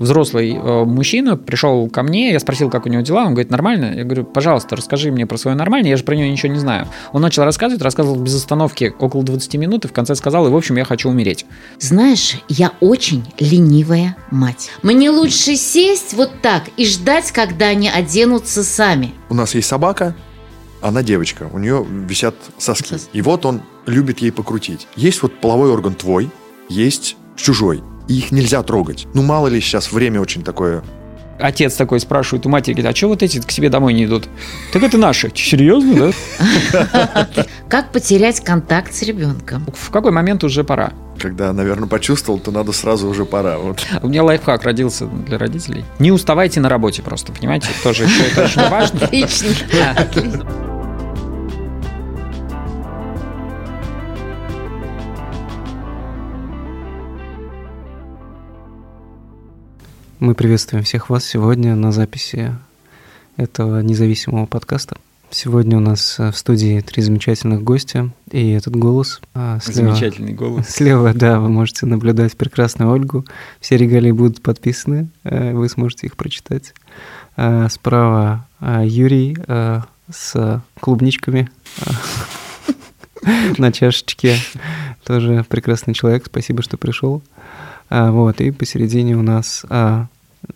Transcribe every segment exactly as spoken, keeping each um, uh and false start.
взрослый э, мужчина пришел ко мне, я спросил, как у него дела, он говорит, нормально. Я говорю, пожалуйста, расскажи мне про свое нормально, я же про нее ничего не знаю. Он начал рассказывать, рассказывал без остановки около двадцать минут, и в конце сказал, и в общем я хочу умереть. Знаешь, я очень ленивая мать. Мне лучше сесть вот так и ждать, когда они оденутся сами. У нас есть собака, она девочка, у нее висят соски. И вот он любит ей покрутить. Есть вот половой орган твой, есть чужой. И их нельзя трогать. Ну, мало ли, сейчас время очень такое. Отец такой спрашивает у матери, говорит, а что вот эти к себе домой не идут? Так это наши. Серьезно, да? Как потерять контакт с ребенком? В какой момент уже пора? Когда, наверное, почувствовал, то надо сразу уже пора. Вот. У меня лайфхак родился для родителей. Не уставайте на работе просто, понимаете? Тоже еще это очень важно. Отлично. Мы приветствуем всех вас сегодня на записи этого независимого подкаста. Сегодня у нас в студии три замечательных гостя, и этот голос... А, слева, замечательный голос. Слева, да, вы можете наблюдать прекрасную Ольгу. Все регалии будут подписаны, вы сможете их прочитать. Справа Юрий с клубничками на чашечке. Тоже прекрасный человек, спасибо, что пришел. Вот, и посередине у нас а,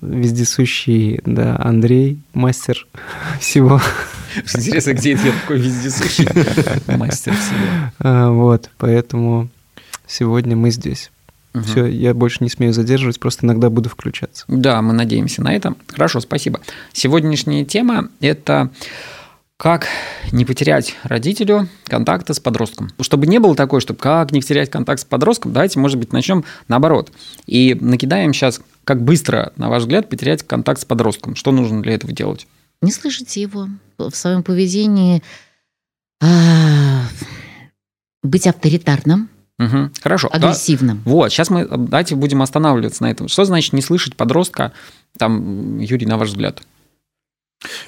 вездесущий, да, Андрей, мастер всего. Интересно, где это я такой вездесущий мастер всего? Вот, поэтому сегодня мы здесь. Угу. Все, я больше не смею задерживать, просто иногда буду включаться. Да, мы надеемся на это. Хорошо, спасибо. Сегодняшняя тема – это... Как не потерять родителю контакта с подростком? Чтобы не было такое, чтобы как не потерять контакт с подростком, давайте, может быть, начнем наоборот. И накидаем сейчас, как быстро, на ваш взгляд, потерять контакт с подростком. Что нужно для этого делать? Не слышите его в своем поведении. А, быть авторитарным. Угу. Хорошо. Агрессивным. Да. Вот, сейчас мы давайте будем останавливаться на этом. Что значит не слышать подростка, там, Юрий, на ваш взгляд?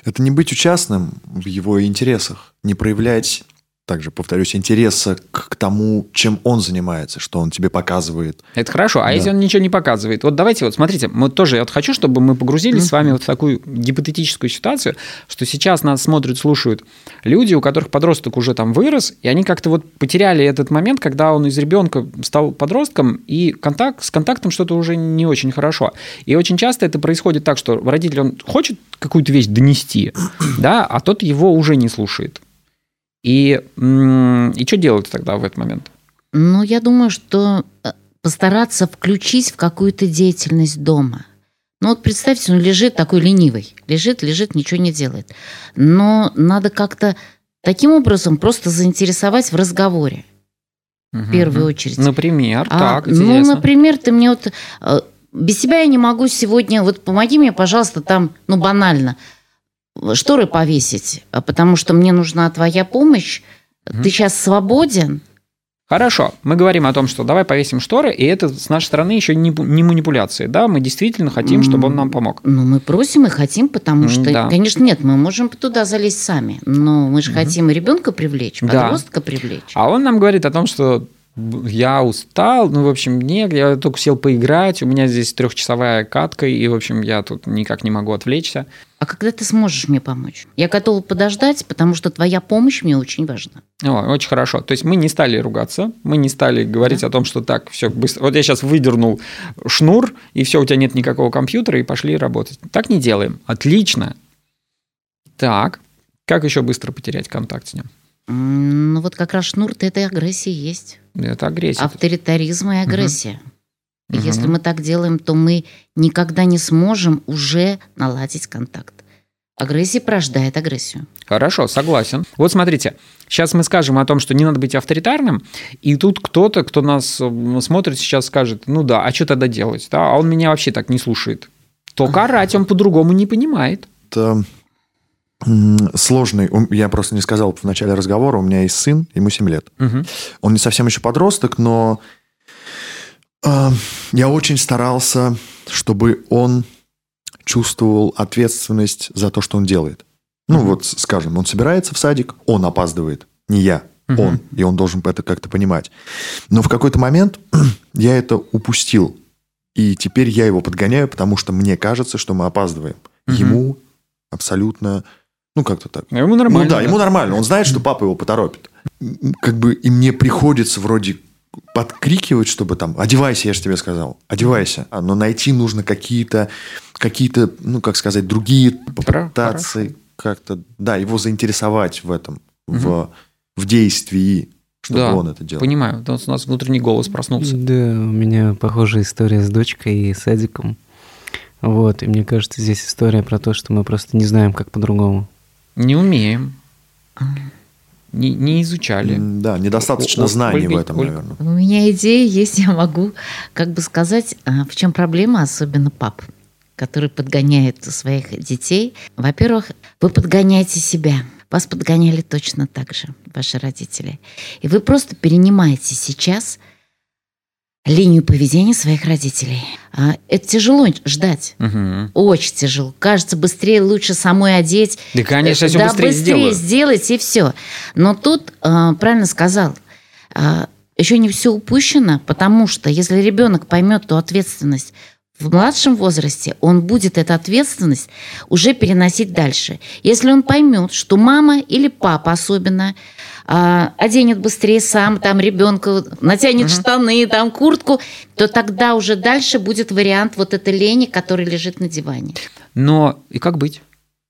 Это не быть участным в его интересах, не проявлять, также повторюсь, интереса к, к тому, чем он занимается, что он тебе показывает. Это хорошо, а да. Если он ничего не показывает? Вот давайте, вот смотрите, вот тоже я вот хочу, чтобы мы погрузились mm-hmm. с вами вот в такую гипотетическую ситуацию, что сейчас нас смотрят, слушают люди, у которых подросток уже там вырос, и они как-то вот потеряли этот момент, когда он из ребенка стал подростком, и контакт, с контактом что-то уже не очень хорошо. И очень часто это происходит так, что родитель, он хочет какую-то вещь донести, да, а тот его уже не слушает. И, и что делать тогда в этот момент? Ну, я думаю, что постараться включить в какую-то деятельность дома. Ну, вот представьте, он лежит такой ленивый. Лежит, лежит, ничего не делает. Но надо как-то таким образом просто заинтересовать в разговоре. Угу. В первую очередь. Например, а, так, интересно. Ну, например, ты мне вот... Без тебя я не могу сегодня... Вот помоги мне, пожалуйста, там, ну, банально... шторы повесить, потому что мне нужна твоя помощь. Угу. Ты сейчас свободен? Хорошо. Мы говорим о том, что давай повесим шторы, и это с нашей стороны еще не, не манипуляции. Да? Мы действительно хотим, чтобы он нам помог. Ну, мы просим и хотим, потому что, да. Конечно, нет, мы можем туда залезть сами, но мы же угу. хотим ребенка привлечь, подростка да. привлечь. А он нам говорит о том, что я устал, ну, в общем, нет, я только сел поиграть, у меня здесь трехчасовая катка, и, в общем, я тут никак не могу отвлечься. А когда ты сможешь мне помочь? Я готова подождать, потому что твоя помощь мне очень важна. О, очень хорошо. То есть мы не стали ругаться, мы не стали говорить да. о том, что так, все быстро. Вот я сейчас выдернул шнур, и все, у тебя нет никакого компьютера, и пошли работать. Так не делаем. Отлично. Так, как еще быстро потерять контакт с ним? Ну, вот как раз шнур-то этой агрессии есть. Это агрессия. Авторитаризм и агрессия. Угу. Если угу. мы так делаем, то мы никогда не сможем уже наладить контакт. Агрессия порождает агрессию. Хорошо, согласен. Вот смотрите, сейчас мы скажем о том, что не надо быть авторитарным, и тут кто-то, кто нас смотрит сейчас, скажет, ну да, а что тогда делать? Да? А он меня вообще так не слушает. То карать он по-другому не понимает. Это... Сложный, я просто не сказал в начале разговора, у меня есть сын, ему семь лет. Угу. Он не совсем еще подросток, но э, я очень старался, чтобы он чувствовал ответственность за то, что он делает. Ну угу. вот, скажем, он собирается в садик, он опаздывает, не я, угу. он, и он должен это как-то понимать. Но в какой-то момент я это упустил. И теперь я его подгоняю, потому что мне кажется, что мы опаздываем. Угу. Ему абсолютно... Ну, как-то так. А ему нормально. Ну, да, да, ему нормально. Он знает, что папа его поторопит. Как бы и мне приходится вроде подкрикивать, чтобы там... Одевайся, я же тебе сказал. Одевайся. Но найти нужно какие-то... Какие-то, ну, как сказать, другие попытации. Как-то... Да, его заинтересовать в этом. Угу. В, в действии. Чтобы да, он это делал. Понимаю. У нас внутренний голос проснулся. Да, у меня похожая история с дочкой и с Эдиком. Вот. И мне кажется, здесь история про то, что мы просто не знаем, как по-другому. Не умеем. Не, не изучали. Да, недостаточно О, знаний Ольга, в этом, Ольга. Наверное. У меня идея есть, я могу как бы сказать, в чем проблема, особенно пап, который подгоняет своих детей. Во-первых, вы подгоняете себя. Вас подгоняли точно так же, ваши родители. И вы просто перенимаете сейчас линию поведения своих родителей. Это тяжело ждать. Угу. Очень тяжело. Кажется, быстрее лучше самой одеть. Да, конечно, если да, быстрее, быстрее сделать, и все. Но тут, правильно сказал, еще не все упущено, потому что если ребенок поймет ту ответственность, в младшем возрасте он будет эту ответственность уже переносить дальше. Если он поймет, что мама или папа особенно э, оденет быстрее сам, там ребенка натянет uh-huh. штаны, там куртку, то тогда уже дальше будет вариант вот этой лени, которая лежит на диване. Но и как быть?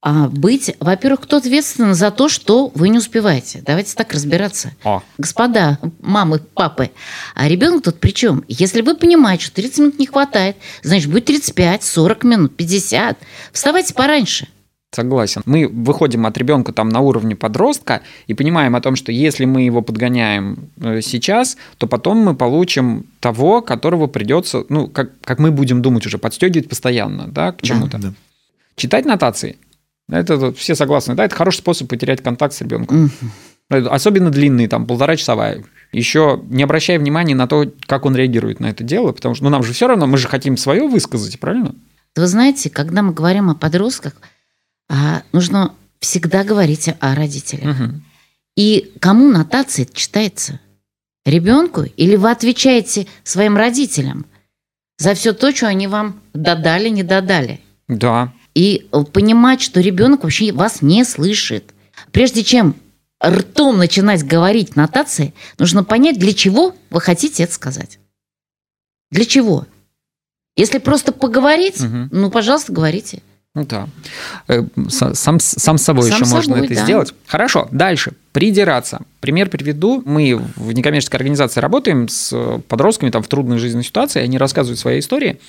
А быть, во-первых, кто ответственен за то, что вы не успеваете? Давайте так разбираться. О. Господа, мамы, папы, а ребенок тут при чем? Если вы понимаете, что тридцать минут не хватает, значит, будет тридцать пять, сорок минут, пятьдесят. Вставайте пораньше. Согласен. Мы выходим от ребенка там на уровне подростка и понимаем о том, что если мы его подгоняем сейчас, то потом мы получим того, которого придется, ну, как, как мы будем думать уже, подстегивать постоянно, да, к чему-то. Да, да. Читать нотации. Это все согласны, да, это хороший способ потерять контакт с ребенком. Mm-hmm. Особенно длинные, там, полтора часовая. Еще не обращая внимания на то, как он реагирует на это дело, потому что ну, нам же все равно, мы же хотим свое высказать, правильно? Вы знаете, когда мы говорим о подростках, нужно всегда говорить о родителях. Mm-hmm. И кому нотация читается? Ребенку? Или вы отвечаете своим родителям за все то, что они вам додали, не додали? Да. И понимать, что ребенок вообще вас не слышит. Прежде чем ртом начинать говорить нотации, нужно понять, для чего вы хотите это сказать. Для чего? Если просто поговорить, угу. ну, пожалуйста, говорите. Ну да. Сам, сам с собой сам еще собой, можно это да. сделать. Хорошо, дальше. Придираться. Пример приведу. Мы в некоммерческой организации работаем с подростками там, в трудной жизненной ситуации, они рассказывают свои истории.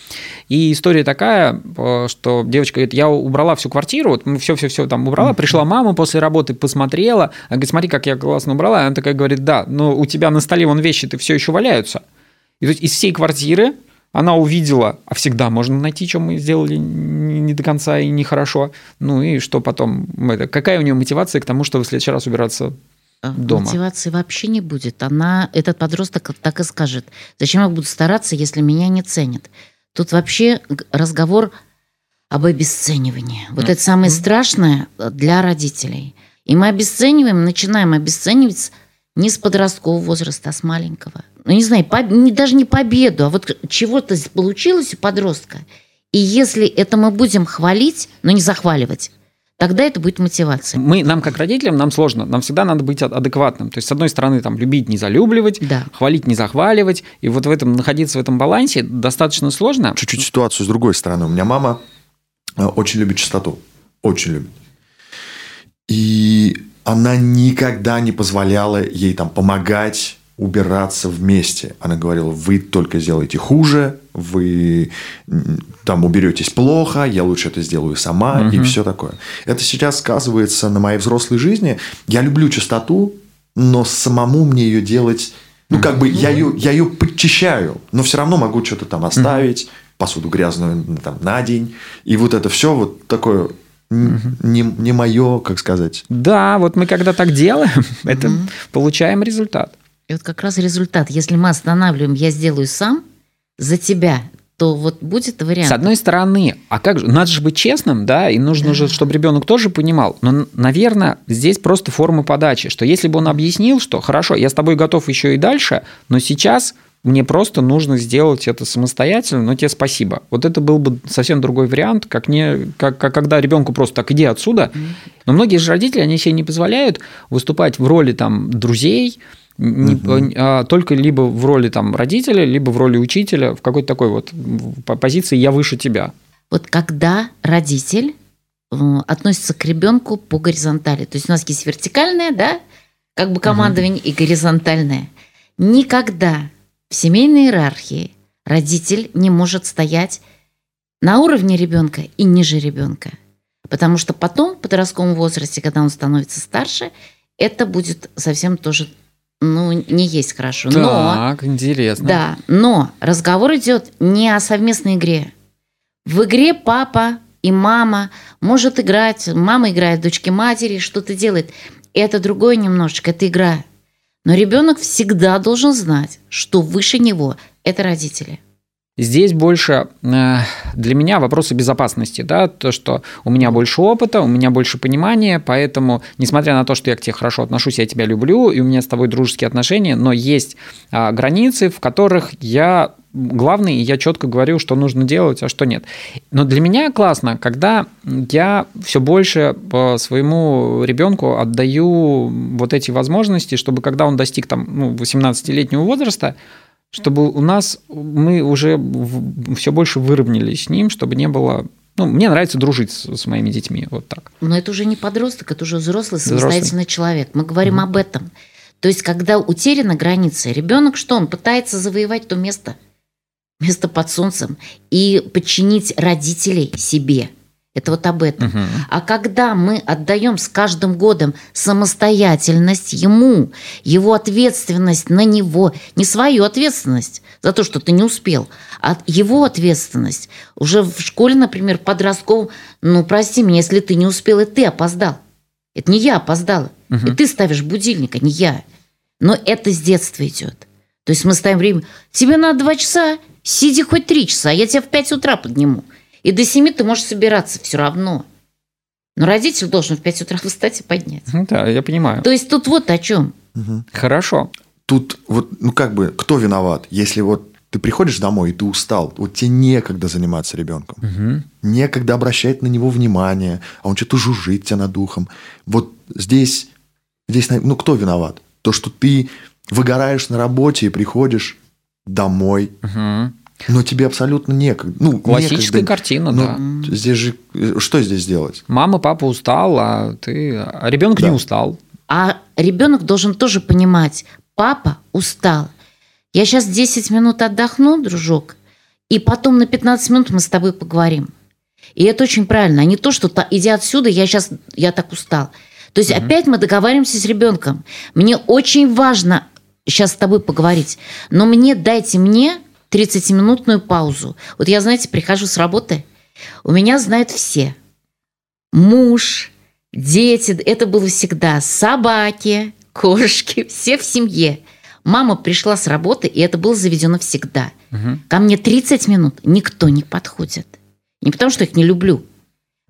И история такая, что девочка говорит, я убрала всю квартиру, вот мы все-все-все там убрала, пришла мама после работы, посмотрела, она говорит, смотри, как я классно убрала. Она такая говорит, да, но у тебя на столе вон вещи-то все еще валяются. И то есть из всей квартиры она увидела, а всегда можно найти, что мы сделали не до конца и нехорошо. Ну и что потом? Какая у нее мотивация к тому, чтобы в следующий раз убираться дома? Мотивации вообще не будет. Она, этот подросток так и скажет. Зачем я буду стараться, если меня не ценят? Тут вообще разговор об обесценивании. Вот mm-hmm. это самое страшное для родителей. И мы обесцениваем, начинаем обесценивать не с подросткового возраста, а с маленького. Ну, не знаю, по, не, даже не победу, а вот чего-то получилось у подростка. И если это мы будем хвалить, но не захваливать, тогда это будет мотивация. Мы, нам, как родителям, нам сложно. Нам всегда надо быть адекватным. То есть, с одной стороны, там, любить не залюбливать, да. хвалить не захваливать. И вот в этом, находиться в этом балансе достаточно сложно. Чуть-чуть ситуацию с другой стороны. У меня мама очень любит чистоту. Очень любит. И она никогда не позволяла ей там, помогать, убираться вместе. Она говорила, вы только сделаете хуже, вы там уберетесь плохо, я лучше это сделаю сама угу. и все такое. Это сейчас сказывается на моей взрослой жизни. Я люблю чистоту, но самому мне ее делать... Ну, как бы я ее, я ее подчищаю, но все равно могу что-то там оставить, угу. посуду грязную там, на день. И вот это все вот такое... Не, не мое, как сказать. Да, вот мы когда так делаем, это получаем результат. И вот как раз результат. Если мы останавливаем, я сделаю сам за тебя, то вот будет вариант. С одной стороны, а как же, надо же быть честным, да, и нужно да. же, чтобы ребенок тоже понимал. Но, наверное, здесь просто форма подачи, что если бы он объяснил, что хорошо, я с тобой готов еще и дальше, но сейчас мне просто нужно сделать это самостоятельно, но тебе спасибо. Вот это был бы совсем другой вариант, как, не, как, как когда ребенку просто так иди отсюда. Но многие же родители, они себе не позволяют выступать в роли там, друзей, не, угу. а, только либо в роли там, родителя, либо в роли учителя, в какой-то такой вот позиции «я выше тебя». Вот когда родитель относится к ребенку по горизонтали, то есть у нас есть вертикальное, да, как бы командование, угу. и горизонтальное. Никогда в семейной иерархии родитель не может стоять на уровне ребенка и ниже ребенка, потому что потом в подростковом возрасте, когда он становится старше, это будет совсем тоже, ну, не есть хорошо. Так, но, интересно. Да, но разговор идет не о совместной игре. В игре папа и мама может играть, мама играет, дочки матери, что-то делает. Это другое немножечко, это игра. Но ребенок всегда должен знать, что выше него – это родители. Здесь больше для меня вопросы безопасности, да, то, что у меня больше опыта, у меня больше понимания, поэтому, несмотря на то, что я к тебе хорошо отношусь, я тебя люблю, и у меня с тобой дружеские отношения, но есть границы, в которых я главный, и я четко говорю, что нужно делать, а что нет. Но для меня классно, когда я все больше своему ребенку отдаю вот эти возможности, чтобы когда он достиг там, ну, восемнадцатилетнего возраста, чтобы у нас, мы уже все больше выровнялись с ним, чтобы не было... Ну, мне нравится дружить с, с моими детьми, вот так. Но это уже не подросток, это уже взрослый, самостоятельный взрослый. человек. Мы говорим mm-hmm. об этом. То есть, когда утеряна граница, ребенок что? Он пытается завоевать то место, место под солнцем, и подчинить родителей себе. Это вот об этом. Угу. А когда мы отдаем с каждым годом самостоятельность ему, его ответственность на него, не свою ответственность за то, что ты не успел, а его ответственность. Уже в школе, например, подростковом, ну, прости меня, если ты не успел, и ты опоздал. Это не я опоздала. Угу. И ты ставишь будильник, а не я. Но это с детства идет. То есть мы ставим время. Тебе надо два часа, сиди хоть три часа, я тебя в пять утра подниму. И до семи ты можешь собираться все равно. Но родитель должен в пять утра встать и поднять. Да, я понимаю. То есть тут вот о чем. Угу. Хорошо. Тут вот, ну как бы, кто виноват, если вот ты приходишь домой, и ты устал, вот тебе некогда заниматься ребенком. Угу. Некогда обращать на него внимание, а он что-то жужжит тебя над духом. Вот здесь, здесь, ну кто виноват? То, что ты выгораешь на работе и приходишь домой. Угу. Но тебе абсолютно некогда. Ну, классическая некогда. картина, ну, да. Здесь же что здесь делать? Мама, папа устал, а ты, а ребенок да. не устал. А ребенок должен тоже понимать: папа устал. Я сейчас десять минут отдохну, дружок, и потом на пятнадцать минут мы с тобой поговорим. И это очень правильно. А не то, что иди отсюда, я сейчас я так устал. То есть mm-hmm. опять мы договариваемся с ребенком. Мне очень важно сейчас с тобой поговорить, но мне дайте мне тридцатиминутную паузу. Вот я, знаете, прихожу с работы, у меня знают все. Муж, дети, это было всегда. Собаки, кошки, все в семье. Мама пришла с работы, и это было заведено всегда. Угу. Ко мне тридцать минут никто не подходит. Не потому, что их не люблю.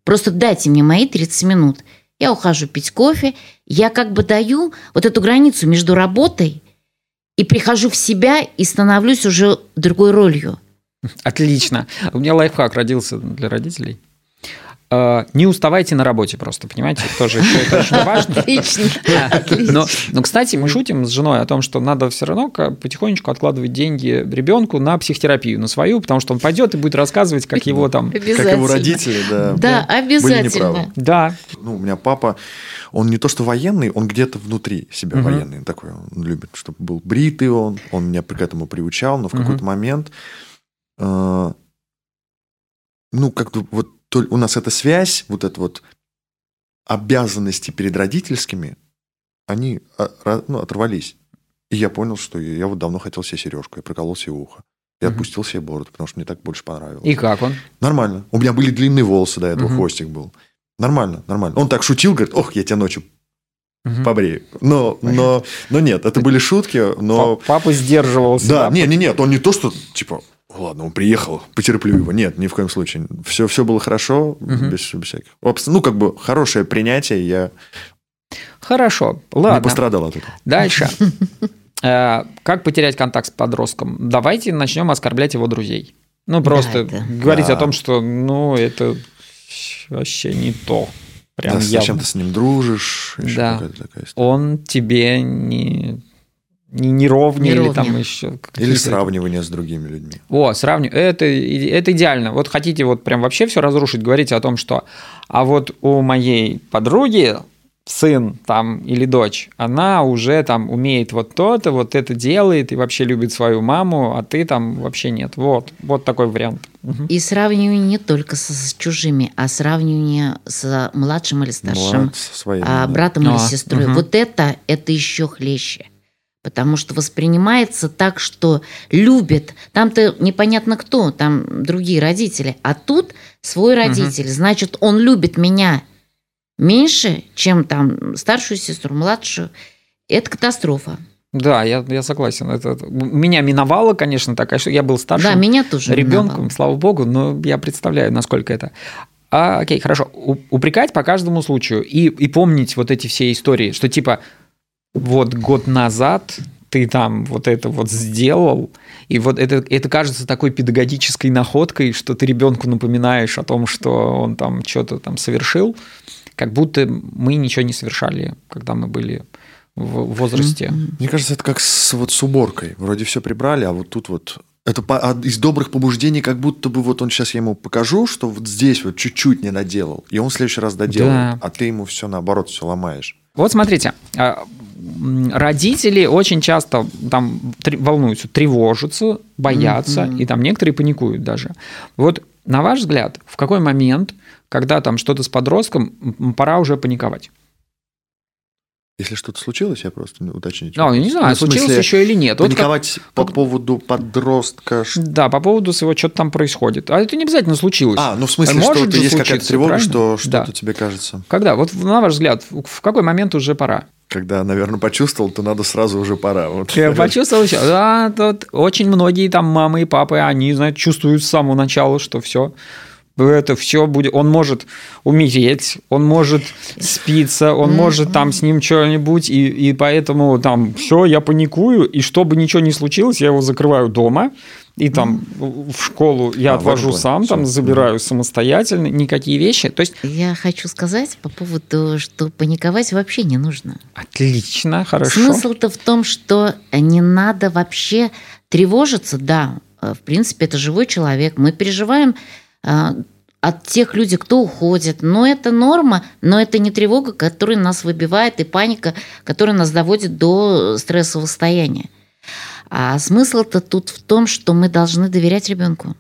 Просто дайте мне мои тридцать минут. Я ухожу пить кофе. Я как бы даю вот эту границу между работой и прихожу в себя и становлюсь уже другой ролью. Отлично. У меня лайфхак родился для родителей. Не уставайте на работе просто, понимаете? Тоже еще это очень важно. Отлично. Но, но, кстати, мы шутим с женой о том, что надо все равно потихонечку откладывать деньги ребенку на психотерапию, на свою, потому что он пойдет и будет рассказывать, как его там... Как его родители, да. Да, обязательно. Да. Ну, у меня папа, он не то что военный, он где-то внутри себя военный такой. Он любит, чтобы был бритый он, он меня к этому приучал, но в какой-то момент... Ну, как-то вот то у нас эта связь, вот эта вот обязанности перед родительскими, они ну, оторвались. И я понял, что я, я вот давно хотел себе сережку, я проколол себе ухо. Я угу. отпустил себе бороду, потому что мне так больше понравилось. И как он? Нормально. У меня были длинные волосы до этого, угу. хвостик был. Нормально, нормально. Он так шутил, говорит, ох, я тебя ночью угу. побрею. Но, но, но нет, это были шутки, но... Папа сдерживался. Да, нет, нет, нет, он не то, что типа... Ладно, он приехал, потерплю его. Нет, ни в коем случае. Все, все было хорошо, uh-huh. без, без всяких. Ну, как бы, хорошее принятие, я... Хорошо, ладно. Не пострадал от этого. Дальше. Как потерять контакт с подростком? Давайте начнем оскорблять его друзей. Ну, просто да, это... говорить да. о том, что, ну, это вообще не то. Прям да, явно. Зачем ты с ним дружишь? Еще да. такая он тебе не... Не, не ровнее или там еще... Или сравнивание с другими людьми. О, сравнивание. Это, это идеально. Вот хотите вот прям вообще все разрушить, говорите о том, что... А вот у моей подруги сын там или дочь, она уже там умеет вот то-то, вот это делает и вообще любит свою маму, а ты там вообще нет. Вот, вот такой вариант. Угу. И сравнивание не только с, с чужими, а сравнивание с младшим или старшим, Млад, своими, а, братом да. или а, сестрой. Угу. Вот это, это еще хлеще. Потому что воспринимается так, что любит. Там-то непонятно кто, там другие родители. А тут свой родитель. Угу. Значит, он любит меня меньше, чем там старшую сестру, младшую. Это катастрофа. Да, я, я согласен. Это, это, меня миновало, конечно, такая, что я был старшим да, меня тоже ребенком, миновало. Слава богу, но я представляю, насколько это... А, окей, хорошо. У, упрекать по каждому случаю и, и помнить вот эти все истории, что типа... Вот год назад ты там вот это вот сделал, и вот это, это кажется такой педагогической находкой, что ты ребенку напоминаешь о том, что он там что-то там совершил, как будто мы ничего не совершали, когда мы были в возрасте. Мне кажется, это как с, вот с уборкой. Вроде все прибрали, а вот тут вот... Это из добрых побуждений, как будто бы вот он сейчас, я ему покажу, что вот здесь вот чуть-чуть не доделал, и он в следующий раз доделает, да. а ты ему все наоборот, все ломаешь. Вот смотрите, родители очень часто там волнуются, тревожатся, боятся, mm-hmm. и там некоторые паникуют даже. Вот на ваш взгляд, в какой момент, когда там что-то с подростком, пора уже паниковать? Если что-то случилось, я просто уточню. Ну, я не знаю, ну, случилось смысле, еще или нет. Паниковать вот как... по как... поводу подросткака. Да, по поводу своего, что-то там происходит. А это не обязательно случилось. А, ну в смысле, может что-то есть какая-то тревога, правильно? Что что-то да. тебе кажется. Когда? Вот на ваш взгляд, в какой момент уже пора? Когда, наверное, почувствовал, то надо сразу уже пора. Вот. Я почувствовал еще. Да, тут очень многие там мамы и папы, они, знаете, чувствуют с самого начала, что все. Это все будет. Он может умереть, он может спиться, он может там с ним что-нибудь, и, и поэтому там все, я паникую, и чтобы ничего не случилось, я его закрываю дома, и там в школу я а, отвожу вот, сам, все. Там забираю самостоятельно, никакие вещи. То есть... Я хочу сказать по поводу, что паниковать вообще не нужно. Отлично, хорошо. Смысл-то в том, что не надо вообще тревожиться, да, в принципе, это живой человек, мы переживаем... от тех людей, кто уходит. Но это норма, но это не тревога, которая нас выбивает, и паника, которая нас доводит до стрессового состояния. А смысл-то тут в том, что мы должны доверять ребенку.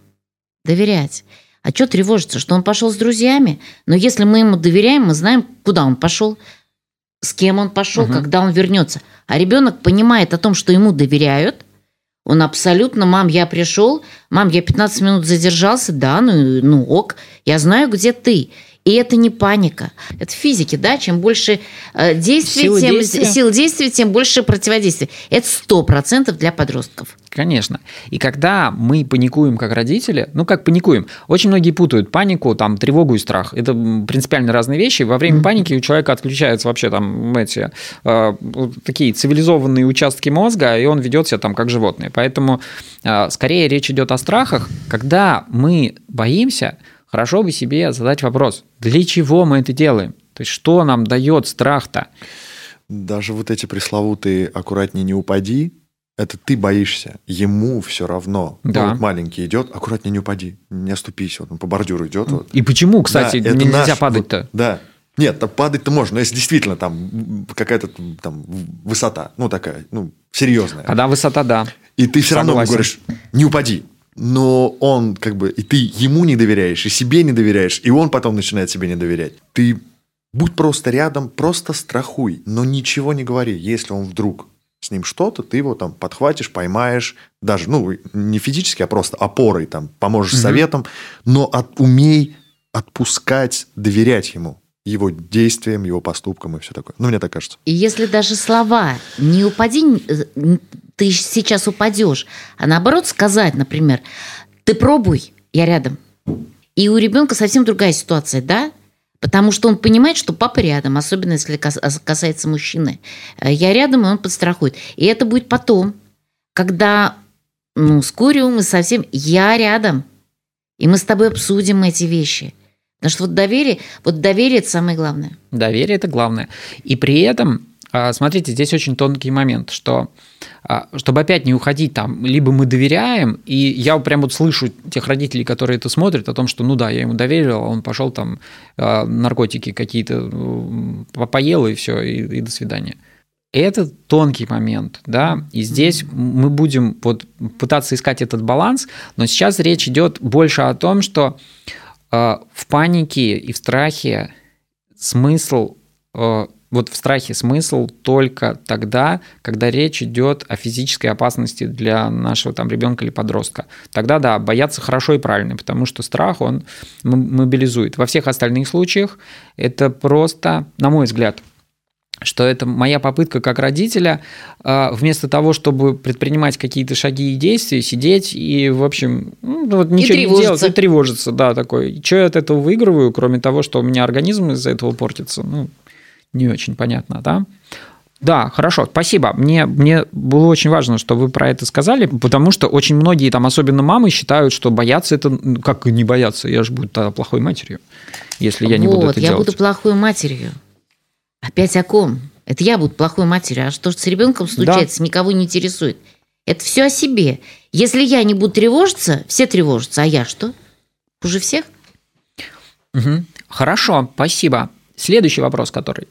Доверять. А что тревожиться? Что он пошел с друзьями? Но если мы ему доверяем, мы знаем, куда он пошел, с кем он пошел, угу. когда он вернется. А ребенок понимает о том, что ему доверяют. Он абсолютно, мам, я пришел, мам, я пятнадцать минут задержался, да, ну, ну ок, я знаю, где ты. И это не паника. Это в физике, да, чем больше действий, сил, тем, действия. сил действий, тем больше противодействия. Это сто процентов для подростков. Конечно. И когда мы паникуем как родители, ну как паникуем, очень многие путают панику, там, тревогу и страх. Это принципиально разные вещи. Во время mm-hmm. паники у человека отключаются вообще там эти э, такие цивилизованные участки мозга, и он ведет себя там как животное. Поэтому э, скорее речь идет о страхах. Когда мы боимся, хорошо бы себе задать вопрос, для чего мы это делаем? То есть что нам дает страх-то? Даже вот эти пресловутые «аккуратнее не упади», это ты боишься, ему все равно. Да. Он вот маленький идет, аккуратнее не упади, не оступись, вот он по бордюру идет. Вот. И почему, кстати, да, нельзя наш... падать-то? Вот, да. Нет, падать-то можно, но если действительно там какая-то там высота, ну такая, ну серьезная. Когда высота, да. И ты все равно говоришь, не упади. Но он как бы... И ты ему не доверяешь, и себе не доверяешь, и он потом начинает себе не доверять. Ты будь просто рядом, просто страхуй, но ничего не говори. Если он вдруг с ним что-то, ты его там подхватишь, поймаешь, даже, ну, не физически, а просто опорой, там, поможешь mm-hmm. советом, но от, умей отпускать, доверять ему, его действиям, его поступкам и все такое. Ну, мне так кажется. И если даже слова «не упади», ты сейчас упадешь, а наоборот сказать, например, ты пробуй, я рядом. И у ребенка совсем другая ситуация, да? Потому что он понимает, что папа рядом, особенно если касается мужчины. Я рядом, и он подстрахует. И это будет потом, когда, ну, с Куриумом и совсем я рядом. И мы с тобой обсудим эти вещи. Потому что вот доверие, вот доверие – это самое главное. Доверие – это главное. И при этом, смотрите, здесь очень тонкий момент, что чтобы опять не уходить там, либо мы доверяем, и я прям вот слышу тех родителей, которые это смотрят, о том, что ну да, я ему доверил, а он пошел там наркотики какие-то поел, и все, и, и до свидания. Это тонкий момент, да, и здесь mm-hmm. мы будем вот пытаться искать этот баланс, но сейчас речь идет больше о том, что в панике и в страхе смысл, вот в страхе смысл только тогда, когда речь идет о физической опасности для нашего там ребенка или подростка. Тогда да, бояться хорошо и правильно, потому что страх он мобилизует. Во всех остальных случаях это просто, на мой взгляд, что это моя попытка как родителя вместо того, чтобы предпринимать какие-то шаги и действия, сидеть и, в общем, ну, вот ничего не делать, и тревожиться. Да, такой. Что я от этого выигрываю, кроме того, что у меня организм из-за этого портится? Ну, не очень понятно, да? Да, хорошо, спасибо. Мне, мне было очень важно, что вы про это сказали, потому что очень многие, там, особенно мамы, считают, что бояться это... Как не бояться? Я же буду тогда плохой матерью, если я не вот, буду это я делать. Я буду плохой матерью. Опять о ком? Это я буду плохой матерью. А что же с ребенком случается, да. Никого не интересует. Это все о себе. Если я не буду тревожиться, все тревожатся. А я что? Хуже всех? Угу. Хорошо, спасибо. Следующий вопрос, который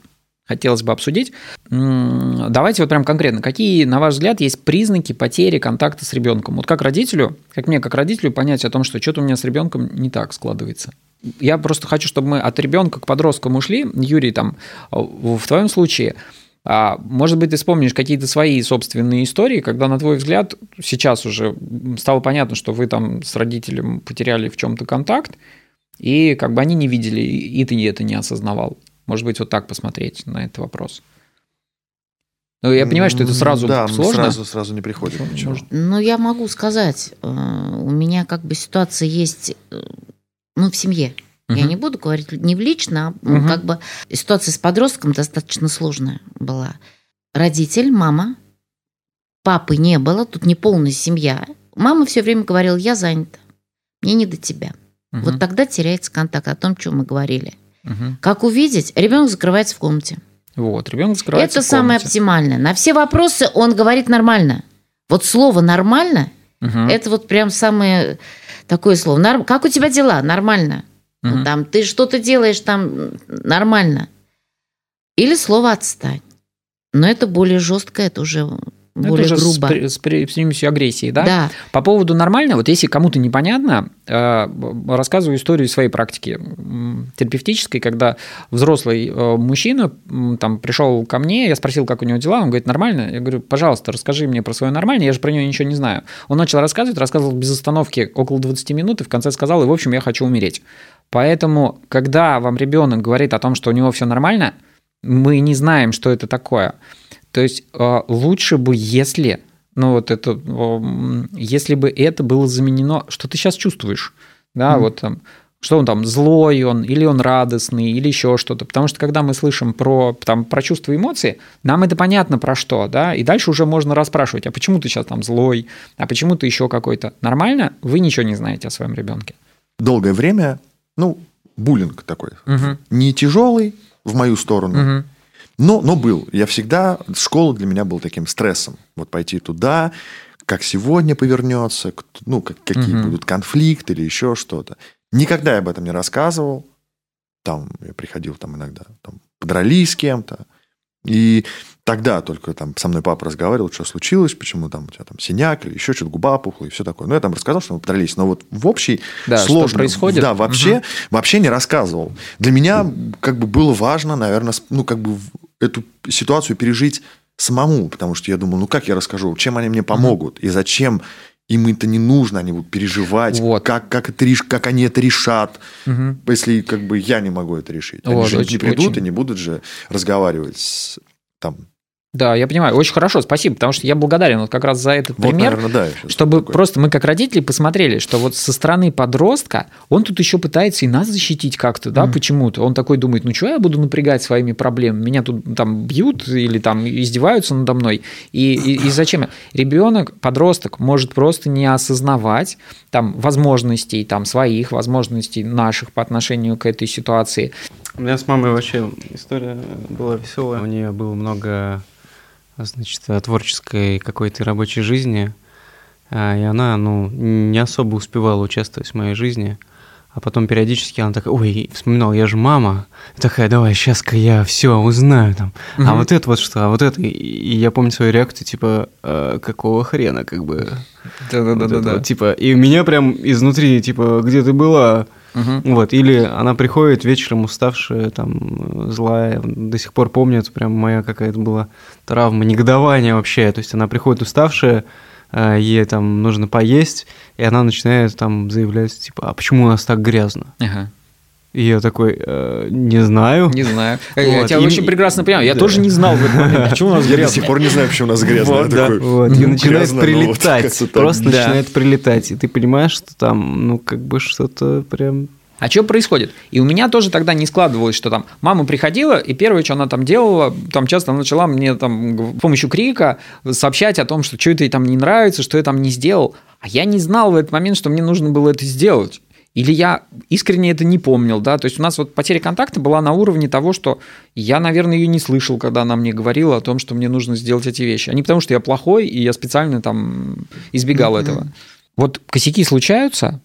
хотелось бы обсудить. Давайте вот прям конкретно. Какие, на ваш взгляд, есть признаки потери контакта с ребенком? Вот как родителю, как мне, как родителю, понять о том, что что-то у меня с ребенком не так складывается? Я просто хочу, чтобы мы от ребенка к подросткам ушли. Юрий, там, в твоем случае, может быть, ты вспомнишь какие-то свои собственные истории, когда, на твой взгляд, сейчас уже стало понятно, что вы там с родителем потеряли в чем-то контакт, и как бы они не видели, и ты это не осознавал. Может быть, вот так посмотреть на этот вопрос. Ну, я понимаю, что это сразу да, сложно. Да, сразу, сразу не приходит. Ну, я могу сказать, у меня как бы ситуация есть... Ну, в семье. Uh-huh. Я не буду говорить не в лично, а uh-huh. как бы ситуация с подростком достаточно сложная была. Родитель, мама, папы не было, тут не полная семья. Мама все время говорила, я занята, мне не до тебя. Uh-huh. Вот тогда теряется контакт о том, о чем мы говорили. Uh-huh. Как увидеть, ребенок закрывается в комнате. Вот, ребенок закрывается Это в комнате. Это самое оптимальное. На все вопросы он говорит нормально. Вот слово «нормально» uh-huh. это вот прям самое... Такое слово. Норм... Как у тебя дела? Нормально. Uh-huh. Там, ты что-то делаешь там нормально. Или слово «отстань». Но это более жестко, это уже более это грубо. Это уже с, при... с примесью агрессии, да? Да. По поводу «нормально», вот если кому-то непонятно, рассказываю историю своей практики терапевтической, когда взрослый мужчина там, пришел ко мне, я спросил, как у него дела, он говорит «нормально». Я говорю, пожалуйста, расскажи мне про свое «нормально», я же про него ничего не знаю. Он начал рассказывать, рассказывал без остановки около двадцать минут, и в конце сказал, и в общем я хочу умереть. Поэтому, когда вам ребенок говорит о том, что у него все нормально, мы не знаем, что это такое. То есть лучше бы, если, ну вот это, если бы это было заменено, что ты сейчас чувствуешь, да, mm-hmm. вот там, что он там злой он, или он радостный, или еще что-то, потому что когда мы слышим про, там, про чувства и эмоции, нам это понятно про что, да, и дальше уже можно расспрашивать, а почему ты сейчас там злой, а почему ты еще какой-то, нормально, вы ничего не знаете о своем ребенке. Долгое время, ну, буллинг такой, mm-hmm. не тяжелый в мою сторону. Mm-hmm. Но, но был. Я всегда... Школа для меня была таким стрессом. Вот пойти туда, как сегодня повернется, ну, какие угу. будут конфликты или еще что-то. Никогда я об этом не рассказывал. Там я приходил там, иногда, там, подрались с кем-то. И тогда только там, со мной папа разговаривал, что случилось, почему там у тебя там синяк или еще что-то, губа опухла и все такое. Ну, я там рассказал, что мы подрались. Но вот в общей да, сложной... Да, вообще, угу. вообще не рассказывал. Для меня как бы было важно, наверное, ну, как бы... эту ситуацию пережить самому, потому что я думал, ну как я расскажу, чем они мне помогут, и зачем им это не нужно, они будут переживать, вот. как, как, это, как они это решат, угу. если как бы я не могу это решить. Они вот, же очень, не придут очень. И не будут же разговаривать с там, Да, я понимаю. Очень хорошо, спасибо, потому что я благодарен вот как раз за этот вот, пример, наверное, да, чтобы такое. Просто мы как родители посмотрели, что вот со стороны подростка он тут еще пытается и нас защитить как-то, да, mm. почему-то. Он такой думает, ну что я буду напрягать своими проблемами, меня тут там бьют или там издеваются надо мной, и, и, и зачем? Ребенок, подросток может просто не осознавать там возможностей, там своих возможностей наших по отношению к этой ситуации. У меня с мамой вообще история была веселая. У нее было много, значит, творческой какой-то рабочей жизни, и она, ну, не особо успевала участвовать в моей жизни, а потом периодически она такая, ой, вспоминала, я же мама, такая, давай, сейчас-ка я все узнаю там, угу. а вот это вот что, а вот это, и я помню свою реакцию, типа, а, какого хрена, как бы, да-да-да-да, вот да. вот, типа, и меня прям изнутри, типа, где ты была? Угу. Вот, или она приходит вечером уставшая, там, злая, до сих пор помнит, прям моя какая-то была травма, негодование вообще, то есть она приходит уставшая, ей там нужно поесть, и она начинает там заявлять, типа, а почему у нас так грязно? Ага. И я такой, э, не знаю. Не знаю. Я вот. тебя и... очень прекрасно понимаю. Я да. тоже не знал в этот момент, почему у нас грязно. Я до сих пор не знаю, почему у нас грязно. Вот, да. такой, вот. И ну, начинает грязно, прилетать. Вот просто да. начинает прилетать. И ты понимаешь, что там, ну, как бы что-то прям... А что происходит? И у меня тоже тогда не складывалось, что там мама приходила, и первое, что она там делала, там часто она начала мне там с помощью крика сообщать о том, что что-то ей там не нравится, что я там не сделал. А я не знал в этот момент, что мне нужно было это сделать. Или я искренне это не помнил, да, то есть у нас вот потеря контакта была на уровне того, что я, наверное, ее не слышал, когда она мне говорила о том, что мне нужно сделать эти вещи, а не потому, что я плохой, и я специально там избегал mm-hmm. этого. Вот косяки случаются,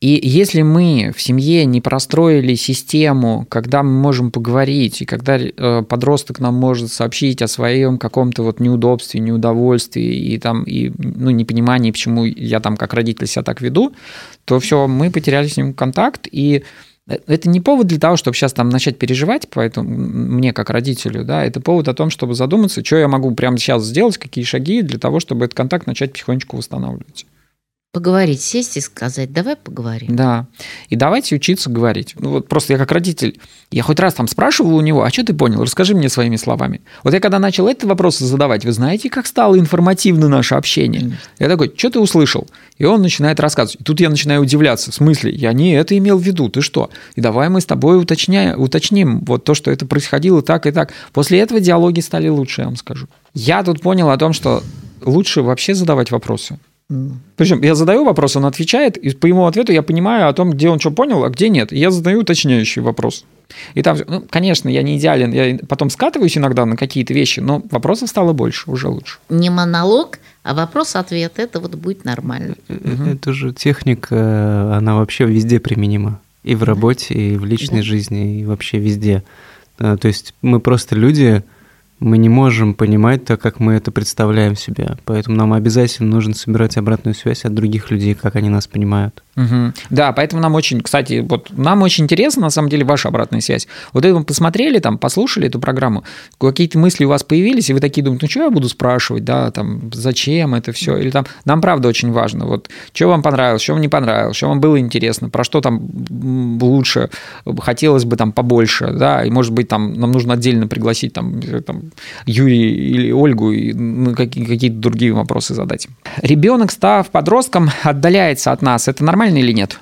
и если мы в семье не простроили систему, когда мы можем поговорить, и когда подросток нам может сообщить о своем каком-то вот неудобстве, неудовольствии и, там, и ну, непонимании, почему я там как родитель себя так веду, то все, мы потеряли с ним контакт, и это не повод для того, чтобы сейчас там начать переживать, поэтому мне как родителю, да, это повод о том, чтобы задуматься, что я могу прямо сейчас сделать, какие шаги для того, чтобы этот контакт начать потихонечку восстанавливать. Поговорить, сесть и сказать, давай поговорим. Да, и давайте учиться говорить. Ну, вот просто я как родитель, я хоть раз там спрашивал у него, а что ты понял, расскажи мне своими словами. Вот я когда начал этот вопрос задавать, вы знаете, как стало информативно наше общение? Mm-hmm. Я такой, что ты услышал? И он начинает рассказывать. И тут я начинаю удивляться, в смысле, я не это имел в виду, ты что? И давай мы с тобой уточняем, уточним вот то, что это происходило так и так. После этого диалоги стали лучше, я вам скажу. Я тут понял о том, что лучше вообще задавать вопросы. Причем я задаю вопрос, он отвечает, и по его ответу я понимаю о том, где он что понял, а где нет. И я задаю уточняющий вопрос. И там, ну, конечно, я не идеален, я потом скатываюсь иногда на какие-то вещи, но вопросов стало больше, уже лучше. Не монолог, а вопрос-ответ, это вот будет нормально. Это же техника, она вообще везде применима. И в работе, и в личной да. жизни, и вообще везде. То есть мы просто люди... Мы не можем понимать так, как мы это представляем себе. Поэтому нам обязательно нужно собирать обратную связь от других людей, как они нас понимают. Угу. Да, поэтому нам очень, кстати, вот нам очень интересна, на самом деле, ваша обратная связь. Вот это мы посмотрели, там, послушали эту программу, какие-то мысли у вас появились, и вы такие думаете, ну, что я буду спрашивать, да, там, зачем это все, или там, нам правда очень важно, вот, что вам понравилось, что вам не понравилось, что вам было интересно, про что там лучше, хотелось бы там побольше, да, и, может быть, там, нам нужно отдельно пригласить, там, там Юрия или Ольгу и ну, какие-то другие вопросы задать. Ребенок, став подростком, отдаляется от нас, это нормально? Или нет?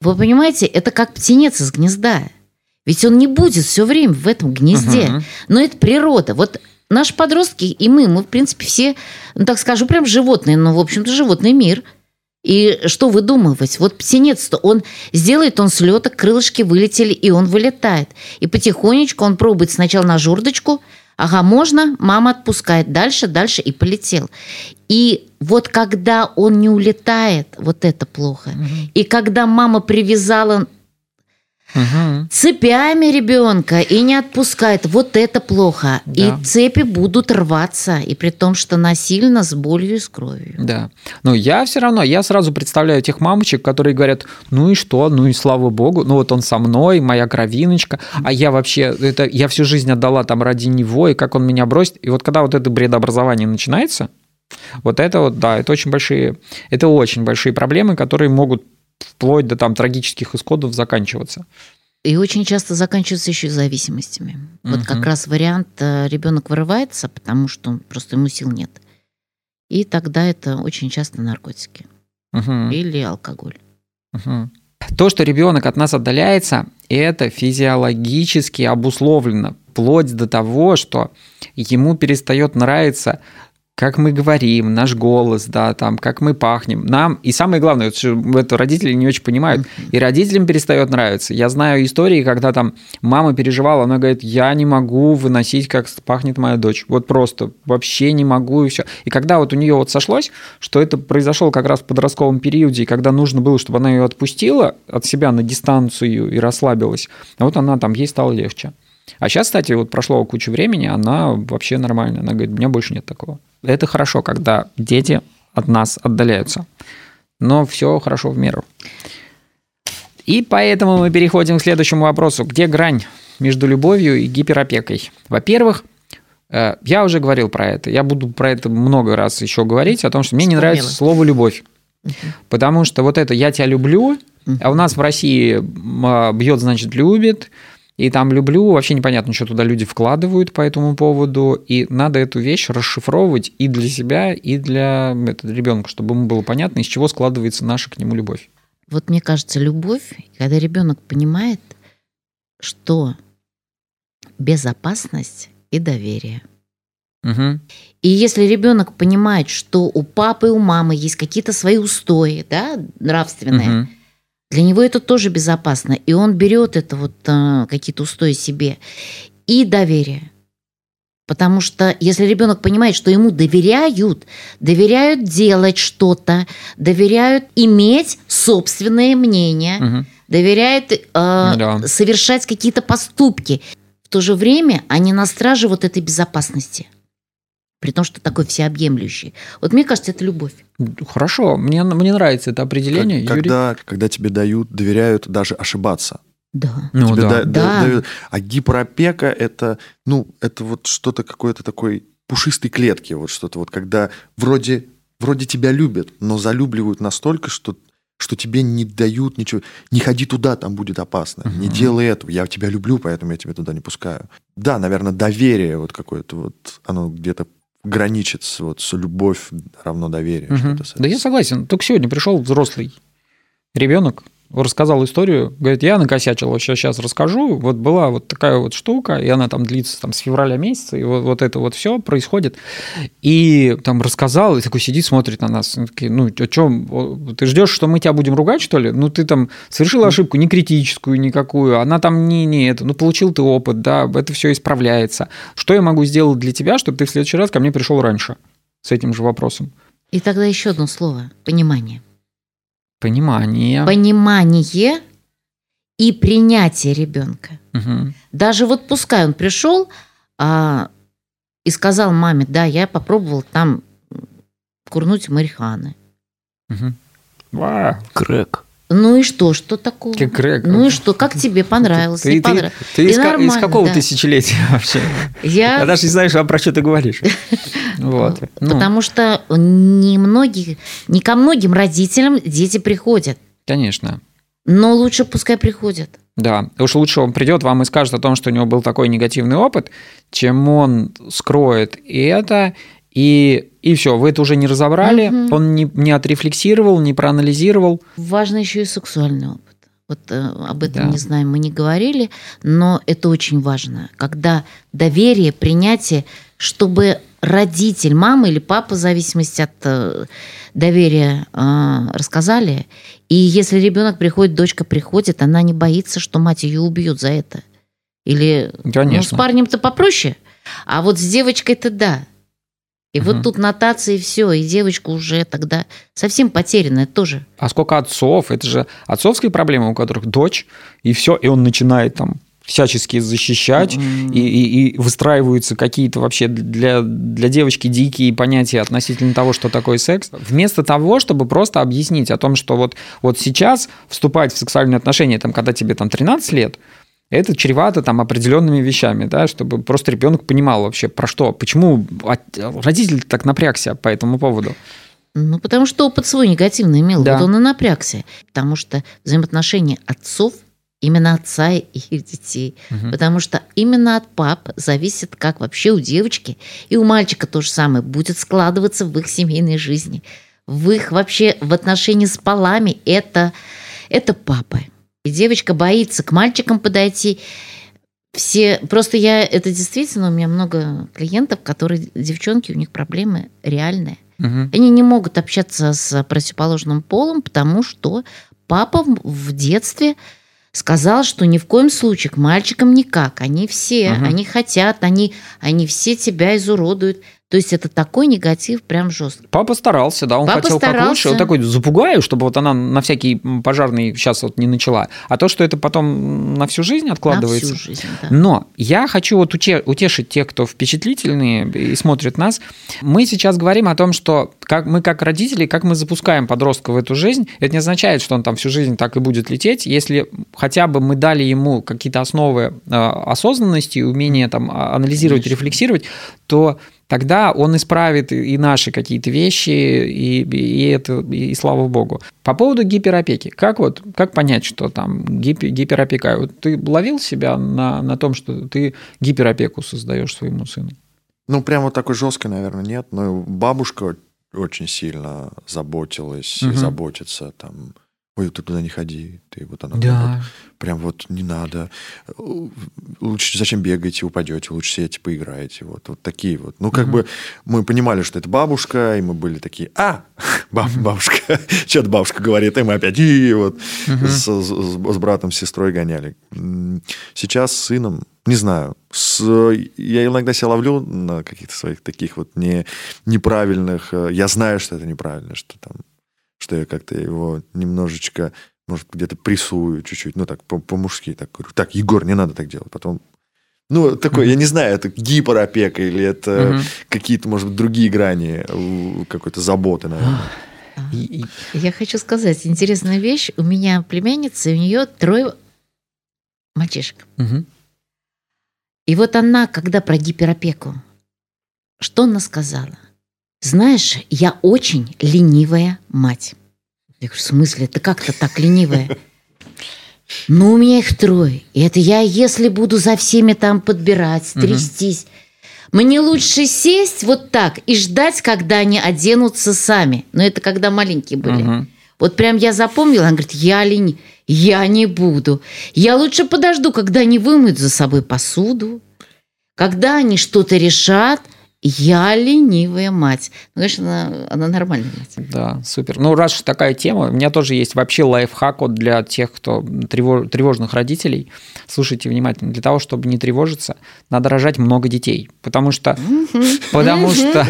Вы понимаете, это как птенец из гнезда. Ведь он не будет все время в этом гнезде. Uh-huh. Но это природа. Вот наши подростки и мы, мы, в принципе, все, ну, так скажу, прям животные, но, в общем-то, животный мир. И что выдумывать? Вот птенец-то, он сделает, он слеток, крылышки вылетели, и он вылетает. И потихонечку он пробует сначала на жердочку, ага, можно, мама отпускает дальше, дальше и полетел. И вот когда он не улетает, вот это плохо. Угу. И когда мама привязала угу. цепями ребенка и не отпускает, вот это плохо. Да. И цепи будут рваться, и при том, что насильно, с болью и с кровью. Да. Но я все равно, я сразу представляю тех мамочек, которые говорят, ну и что, ну и слава богу, ну вот он со мной, моя кровиночка, а я вообще, это, я всю жизнь отдала там ради него, и как он меня бросит. И вот когда вот это бредообразование начинается, вот это вот, да, это очень большие, это очень большие проблемы, которые могут вплоть до там трагических исходов заканчиваться. И очень часто заканчиваются еще и зависимостями. Вот как раз вариант, ребенок вырывается, потому что просто ему сил нет. И тогда это очень часто наркотики или алкоголь. То, что ребенок от нас отдаляется, это физиологически обусловлено, вплоть до того, что ему перестает нравиться, как мы говорим, наш голос, да, там, как мы пахнем. Нам, и самое главное, это родители не очень понимают, и родителям перестает нравиться. Я знаю истории, когда там мама переживала, она говорит, я не могу выносить, как пахнет моя дочь. Вот просто вообще не могу, и все. И когда вот у нее вот сошлось, что это произошло как раз в подростковом периоде, и когда нужно было, чтобы она ее отпустила от себя на дистанцию и расслабилась, вот она там, ей стало легче. А сейчас, кстати, вот прошло кучу времени, она вообще нормальная. Она говорит, у меня больше нет такого. Это хорошо, когда дети от нас отдаляются. Но все хорошо в меру. И поэтому мы переходим к следующему вопросу. Где грань между любовью и гиперопекой? Во-первых, я уже говорил про это. Я буду про это много раз еще говорить, о том, что мне что не нравится мило. Слово «любовь». Угу. Потому что вот это «я тебя люблю», угу. а у нас в России «бьет, значит, любит». И там «люблю», вообще непонятно, что туда люди вкладывают по этому поводу, и надо эту вещь расшифровывать и для себя, и для ребенка, чтобы ему было понятно, из чего складывается наша к нему любовь. Вот мне кажется, любовь, когда ребенок понимает, что безопасность и доверие. Угу. И если ребенок понимает, что у папы и у мамы есть какие-то свои устои, да, нравственные, угу. для него это тоже безопасно, и он берет это вот э, какие-то устои себе и доверие, потому что если ребенок понимает, что ему доверяют, доверяют делать что-то, доверяют иметь собственное мнение, угу. доверяют э, да. совершать какие-то поступки, в то же время они на страже вот этой безопасности. При том, что такой всеобъемлющий. Вот мне кажется, это любовь. Хорошо, мне, мне нравится это определение, как, Юрий. Когда, когда тебе дают, доверяют даже ошибаться. Да. Ну, тебе да. Да, да. Дают, а гиперопека это, ну, это вот что-то какое-то такой пушистой клетки, вот что-то вот, когда вроде, вроде тебя любят, но залюбливают настолько, что, что тебе не дают ничего. Не ходи туда, там будет опасно. Uh-huh. Не делай этого. Я тебя люблю, поэтому я тебя туда не пускаю. Да, наверное, доверие вот какое-то вот, оно где-то граничит с, вот, с любовь равно доверие. Угу. Что-то с этим. Да я согласен. Только сегодня пришел взрослый ребенок, рассказал историю, говорит, я накосячил, вот сейчас расскажу, вот была вот такая вот штука, и она там длится там, с февраля месяца, и вот, вот это вот все происходит. И там рассказал, и такой сидит, смотрит на нас. Такие, ну, о чем? Ты ждешь, что мы тебя будем ругать, что ли? Ну, ты там совершил ошибку, не критическую никакую, она там не, не это, ну, получил ты опыт, да, это все исправляется. Что я могу сделать для тебя, чтобы ты в следующий раз ко мне пришел раньше с этим же вопросом? И тогда еще одно слово – понимание. Понимание. Понимание и принятие ребенка. Угу. Даже вот пускай он пришел а, и сказал маме, да, я попробовал там курнуть марихуаны. Угу. Вау. Крэк. Ну и что? Что такого? Крэк. Ну и что? Как тебе понравилось? Ты, не ты, понравилось? Ты, ты из, ка- из какого да. тысячелетия вообще? Я... я даже не знаю, что, про что ты говоришь. Вот. Потому ну. что не, многие, не ко многим родителям дети приходят. Конечно. Но лучше пускай приходят. Да, уж лучше он придет, вам и скажет о том, что у него был такой негативный опыт, чем он скроет это, и, и все, вы это уже не разобрали, угу. он не, не отрефлексировал, не проанализировал. Важно еще и сексуальный опыт. Вот э, об этом, да. не знаю, мы не говорили, но это очень важно. Когда доверие, принятие, чтобы... родитель, мама или папа, в зависимости от э, доверия, э, рассказали. И если ребенок приходит, дочка приходит, она не боится, что мать ее убьют за это. Или ну, с парнем-то попроще, а вот с девочкой-то да. И угу. вот тут нотации, все, и девочка уже тогда совсем потерянная тоже. А сколько отцов? Это же отцовские проблемы, у которых дочь, и все, и он начинает там... всячески защищать, mm-hmm. и, и, и выстраиваются какие-то вообще для, для девочки дикие понятия относительно того, что такое секс, вместо того, чтобы просто объяснить о том, что вот, вот сейчас вступать в сексуальные отношения, там, когда тебе там, тринадцать лет, это чревато там, определенными вещами, да, чтобы просто ребенок понимал вообще, про что, почему родитель так напрягся по этому поводу. Ну, потому что опыт свой негативный имел, да. вот он и напрягся, потому что взаимоотношения отцов именно отца и их детей. Угу. Потому что именно от пап зависит, как вообще у девочки и у мальчика то же самое будет складываться в их семейной жизни. В их вообще в отношении с полами это, это папа. И девочка боится к мальчикам подойти. Все, просто я, это действительно, у меня много клиентов, которые, девчонки, у них проблемы реальные. Угу. Они не могут общаться с противоположным полом, потому что папа в детстве сказал, что ни в коем случае к мальчикам никак. Они все, угу. они хотят, они, они все тебя изуродуют. То есть это такой негатив прям жесткий. Папа старался, да, он Папа хотел старался. Как лучше. Он такой, запугаю, чтобы вот она на всякий пожарный сейчас вот не начала. А то, что это потом на всю жизнь откладывается. На всю жизнь, да. Но я хочу вот утешить тех, кто впечатлительные и смотрит нас. Мы сейчас говорим о том, что как мы как родители, как мы запускаем подростка в эту жизнь. Это не означает, что он там всю жизнь так и будет лететь. Если хотя бы мы дали ему какие-то основы осознанности, умения там анализировать, Конечно. Рефлексировать, то... Тогда он исправит и наши какие-то вещи, и, и это, и, и слава богу. По поводу гиперопеки. Как, вот, как понять, что там гипер, гиперопека? Вот ты ловил себя на, на том, что ты гиперопеку создаешь своему сыну? Ну, прям вот такой жесткой, наверное, нет. Но бабушка очень сильно заботилась, угу. заботится там. Ой, ты туда не ходи, ты вот она да. вот, прям вот не надо. Лучше зачем бегаете, упадете, лучше сидите, поиграете. Вот, вот такие вот. Ну, как uh-huh. бы мы понимали, что это бабушка, и мы были такие, а, баб, бабушка, uh-huh. что-то бабушка говорит, и мы опять и вот uh-huh. с, с, с братом, с сестрой гоняли. Сейчас с сыном, не знаю, с, я иногда себя ловлю на каких-то своих таких вот не, неправильных, я знаю, что это неправильно, что там что я как-то его немножечко, может, где-то прессую чуть-чуть, ну, так, по-мужски, так, говорю, так, Егор, не надо так делать, потом, ну, такое, mm-hmm. я не знаю, это гиперопека или это mm-hmm. какие-то, может быть, другие грани какой-то заботы, наверное. Я хочу сказать интересную вещь. У меня племянница, у нее трое мальчишек. Mm-hmm. И вот она, когда про гиперопеку, что она сказала? Знаешь, я очень ленивая мать. Я говорю, в смысле? Ты как-то так ленивая? Ну, у меня их трое. И это я, если буду за всеми там подбирать, трястись, угу. мне лучше сесть вот так и ждать, когда они оденутся сами. Но это когда маленькие были. Угу. Вот прям я запомнила. Она говорит, я лень, я не буду. Я лучше подожду, когда они вымоют за собой посуду, когда они что-то решат. Я ленивая мать. Ну, конечно, она, она нормальная мать. Да, супер. Ну, раз такая тема, у меня тоже есть вообще лайфхак вот для тех, кто тревож, тревожных родителей. Слушайте внимательно. Для того, чтобы не тревожиться, надо рожать много детей. Потому что, потому что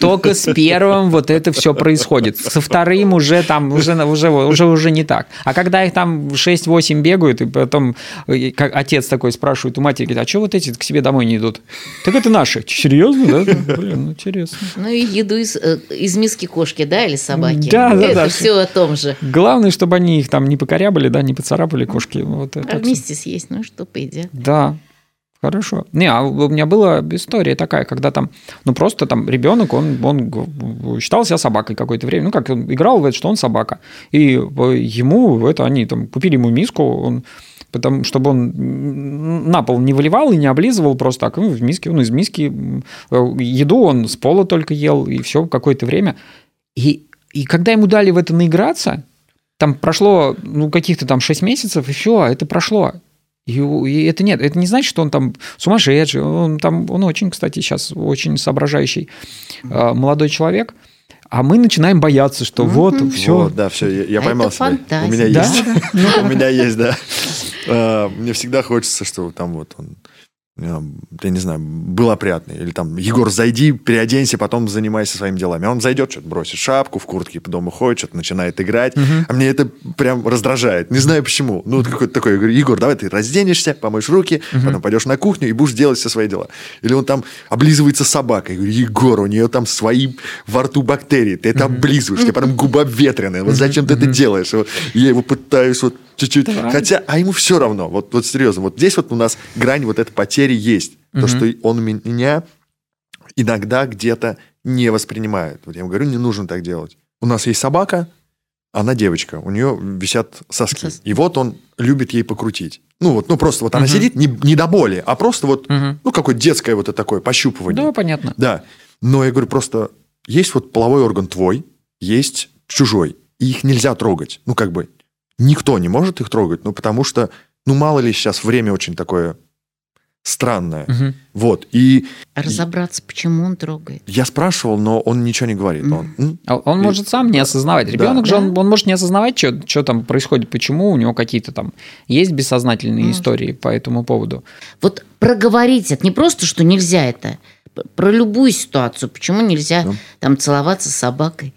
только с первым вот это все происходит. Со вторым уже там уже, уже, уже, уже не так. А когда их там шесть-восемь бегают, и потом отец такой спрашивает у матери, говорит, а что вот эти к себе домой не идут? Так это наши. Серьезно, да? Блин, интересно. Ну и еду из, из миски кошки, да, или собаки. Да, да, да. Это да. все о том же. Главное, чтобы они их там не покорябали, да, не поцарапали кошки. Вот это а вместе все. Съесть, ну что, по идее. Да, хорошо. Не, а у меня была история такая, когда там, ну просто там ребенок, он, он считал себя собакой какое-то время, ну как он играл в это, что он собака. И ему это, они там купили ему миску, он... Потому, чтобы он на пол не выливал и не облизывал просто так. Ну, в миске, ну, из миски еду он с пола только ел, и все какое-то время. И, и когда ему дали в это наиграться, там прошло ну, каких-то там шесть месяцев, и все, это прошло. И, и это нет, это не значит, что он там сумасшедший. Он, там, он очень, кстати, сейчас очень соображающий mm-hmm. молодой человек. А мы начинаем бояться, что mm-hmm. вот, все. Вот, да, все, я, я а поймал себя. Фантазия. У меня есть. У меня есть, да. Мне всегда хочется, чтобы там вот он, я не знаю, был опрятный. Или там, Егор, зайди, переоденься, потом занимайся своими делами. А он зайдет, что-то бросит шапку, в куртке по дому ходит, что-то начинает играть. Uh-huh. А мне это прям раздражает. Не знаю почему. Ну, вот какой-то такой, я говорю, Егор, давай ты разденешься, помоешь руки, uh-huh. потом пойдешь на кухню и будешь делать все свои дела. Или он там облизывается собакой. Я говорю, Егор, у нее там свои во рту бактерии, ты это uh-huh. облизываешь, у тебя потом губа ветреная. Вот зачем uh-huh. ты это делаешь? Я его пытаюсь вот чуть-чуть. Давай. Хотя, а ему все равно. Вот, вот серьезно. Вот здесь вот у нас грань вот этой потери есть. Угу. То, что он меня иногда где-то не воспринимает. Вот я ему говорю, не нужно так делать. У нас есть собака, Она девочка, у нее висят соски. И вот он любит ей покрутить. Ну, вот, ну просто вот она uh-huh. сидит не, не до боли, а просто вот, uh-huh. ну, какое-то детское вот такое пощупывание. Да, понятно. Да. Но я говорю, просто есть вот половой орган твой, есть чужой. И их нельзя трогать. Ну, как бы никто не может их трогать, ну, потому что, ну, мало ли сейчас время очень такое странное. Uh-huh. Вот. И... А разобраться, почему он трогает? Я спрашивал, но он ничего не говорит. Mm. Он, а он и... может сам не осознавать. Ребенок да. же, он, он может не осознавать, что, что там происходит, почему у него какие-то там есть бессознательные mm. истории по этому поводу. Вот проговорить это не просто, что нельзя это, про любую ситуацию, почему нельзя да. там целоваться с собакой.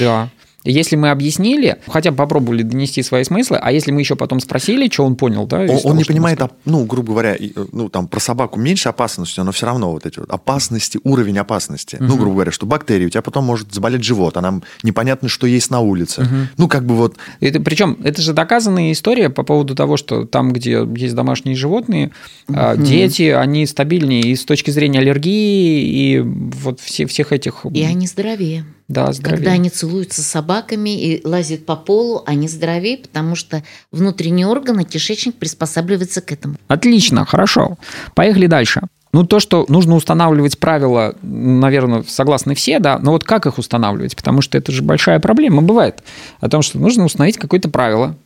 Да. Если мы объяснили, хотя бы попробовали донести свои смыслы, а если мы еще потом спросили, что он понял, да? Он, того, он не понимает, а, ну, грубо говоря, ну, там, про собаку меньше опасности, но все равно вот эти вот опасности, уровень опасности. Uh-huh. Ну, грубо говоря, что бактерии, у тебя потом может заболеть живот, а нам непонятно, что есть на улице. Uh-huh. Ну, как бы вот... Это, причем это же доказанная история по поводу того, что там, где есть домашние животные, uh-huh. дети, они стабильнее и с точки зрения аллергии, и вот все, всех этих... И они здоровее. Да, здоровее. Когда они целуются с собаками и лазят по полу, они здоровее, потому что внутренние органы, кишечник приспосабливается к этому. Отлично, хорошо. Поехали дальше. Ну, то, что нужно устанавливать правила, наверное, согласны все, да, но вот как их устанавливать? Потому что это же большая проблема бывает. О том, что нужно установить какое-то правило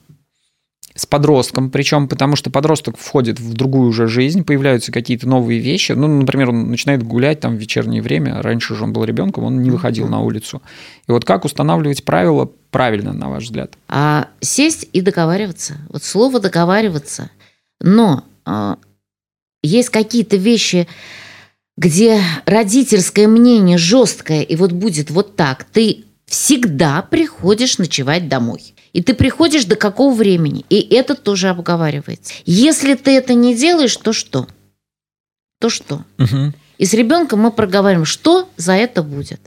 с подростком, причем потому что подросток входит в другую уже жизнь, появляются какие-то новые вещи. Ну, например, он начинает гулять там в вечернее время. Раньше же он был ребенком, он не выходил на улицу. И вот как устанавливать правила правильно, на ваш взгляд? А сесть и договариваться. Вот слово договариваться. Но а, есть какие-то вещи, где родительское мнение жесткое, и вот будет вот так. Ты всегда приходишь ночевать домой. И ты приходишь до какого времени? И это тоже обговаривается. Если ты это не делаешь, то что? То что? Угу. И с ребенком мы проговариваем, что за это будет.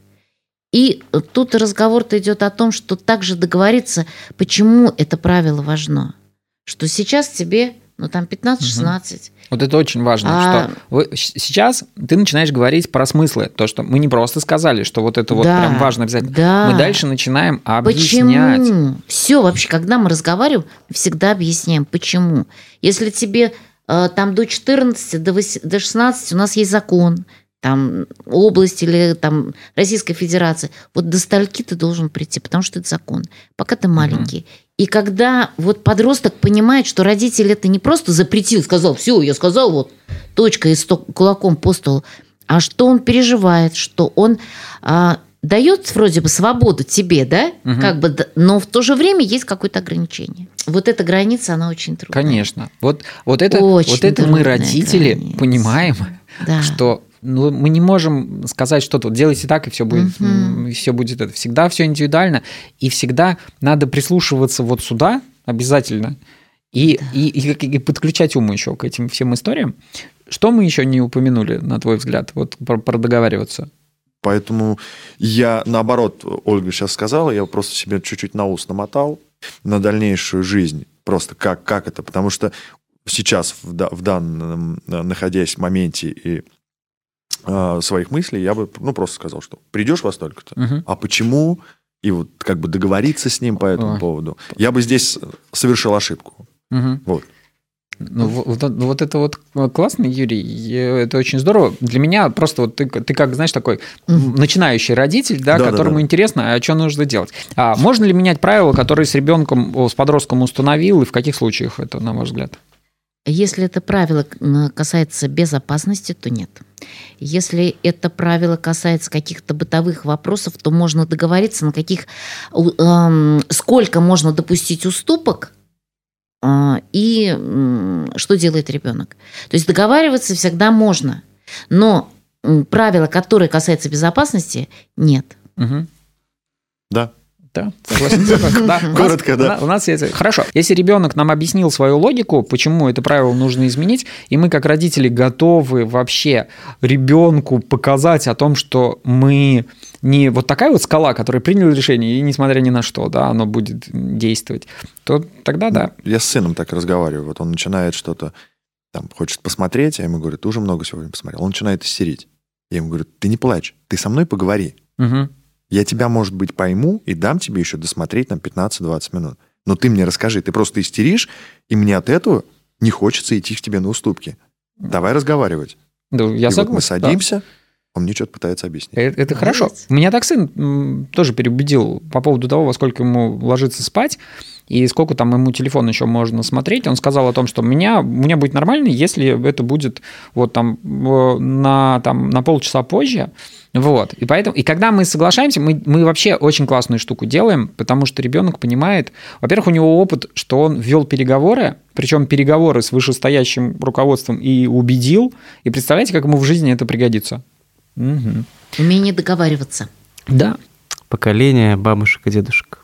И тут разговор-то идет о том, что также договориться, почему это правило важно. Что сейчас тебе, ну там пятнадцать-шестнадцать. Угу. Вот это очень важно, а... что вы, сейчас ты начинаешь говорить про смыслы. То, что мы не просто сказали, что вот это да, вот прям важно обязательно. Да. Мы дальше начинаем объяснять. Почему? Все вообще, когда мы разговариваем, всегда объясняем, почему. Если тебе э, там до четырнадцати, до, восемнадцати, до шестнадцати у нас есть закон, там область или там Российской Федерации, вот до стольки ты должен прийти, потому что это закон, пока ты маленький. Mm-hmm. И когда вот подросток понимает, что родитель это не просто запретил, сказал, все, я сказал, вот, точка, и сток, кулаком по столу, а что он переживает, что он а, дает вроде бы свободу тебе, да, угу. как бы, но в то же время есть какое-то ограничение. Вот эта граница, она очень трудная. Конечно. Вот, вот это, вот это мы, родители, граница. Понимаем, да. что... Ну, мы не можем сказать что-то, вот делайте так, и все будет, uh-huh. все будет это. Всегда все индивидуально, и всегда надо прислушиваться вот сюда обязательно и, да. и, и, и подключать ум еще к этим всем историям. Что мы еще не упомянули, на твой взгляд, вот про, про договариваться? Поэтому я, наоборот, Ольга сейчас сказала, я просто себе чуть-чуть на ус намотал на дальнейшую жизнь. Просто как, как это? Потому что сейчас, в, в данном, находясь в моменте и своих мыслей, я бы ну, просто сказал, что придешь во столько-то, угу. а почему, и вот как бы договориться с ним по этому О. поводу. Я бы здесь совершил ошибку. Угу. Вот. Ну, вот, вот это вот классно, Юрий, это очень здорово. Для меня просто вот ты, ты как, знаешь, такой начинающий родитель, да, да, которому да, да. интересно, а что нужно делать. А можно ли менять правила, которые с ребенком, с подростком установил, и в каких случаях это, на ваш взгляд? Если это правило касается безопасности, то нет. Если это правило касается каких-то бытовых вопросов, то можно договориться, на каких, э, сколько можно допустить уступок э, и э, что делает ребенок. То есть договариваться всегда можно, но правило, которое касается безопасности, нет. Угу. Да. Да, согласен. Да, коротко, да. У нас есть... Хорошо. Если ребенок нам объяснил свою логику, почему это правило нужно изменить, и мы, как родители, готовы вообще ребенку показать о том, что мы не вот такая вот скала, которая приняла решение, и несмотря ни на что, да, оно будет действовать, то тогда да. Я с сыном так разговариваю. Вот он начинает что-то, там, хочет посмотреть, я ему говорю, ты уже много сегодня посмотрел. Он начинает истерить. Я ему говорю, ты не плачь, ты со мной поговори. Угу. Я тебя, может быть, пойму и дам тебе еще досмотреть там пятнадцать-двадцать минут. Но ты мне расскажи, ты просто истеришь, и мне от этого не хочется идти к тебе на уступки. Давай разговаривать. Да, я и согласен, вот мы садимся, да. Он мне что-то пытается объяснить. Это, это хорошо. Меня так сын тоже переубедил по поводу того, во сколько ему ложиться спать и сколько там ему телефон еще можно смотреть. Он сказал о том, что меня, у меня будет нормально, если это будет вот там на, там, на полчаса позже. Вот. И, поэтому, и когда мы соглашаемся, мы, мы вообще очень классную штуку делаем, потому что ребенок понимает, во-первых, у него опыт, что он вел переговоры, причем переговоры с вышестоящим руководством и убедил. И представляете, как ему в жизни это пригодится. Угу. Умение договариваться. Да. Поколение бабушек и дедушек.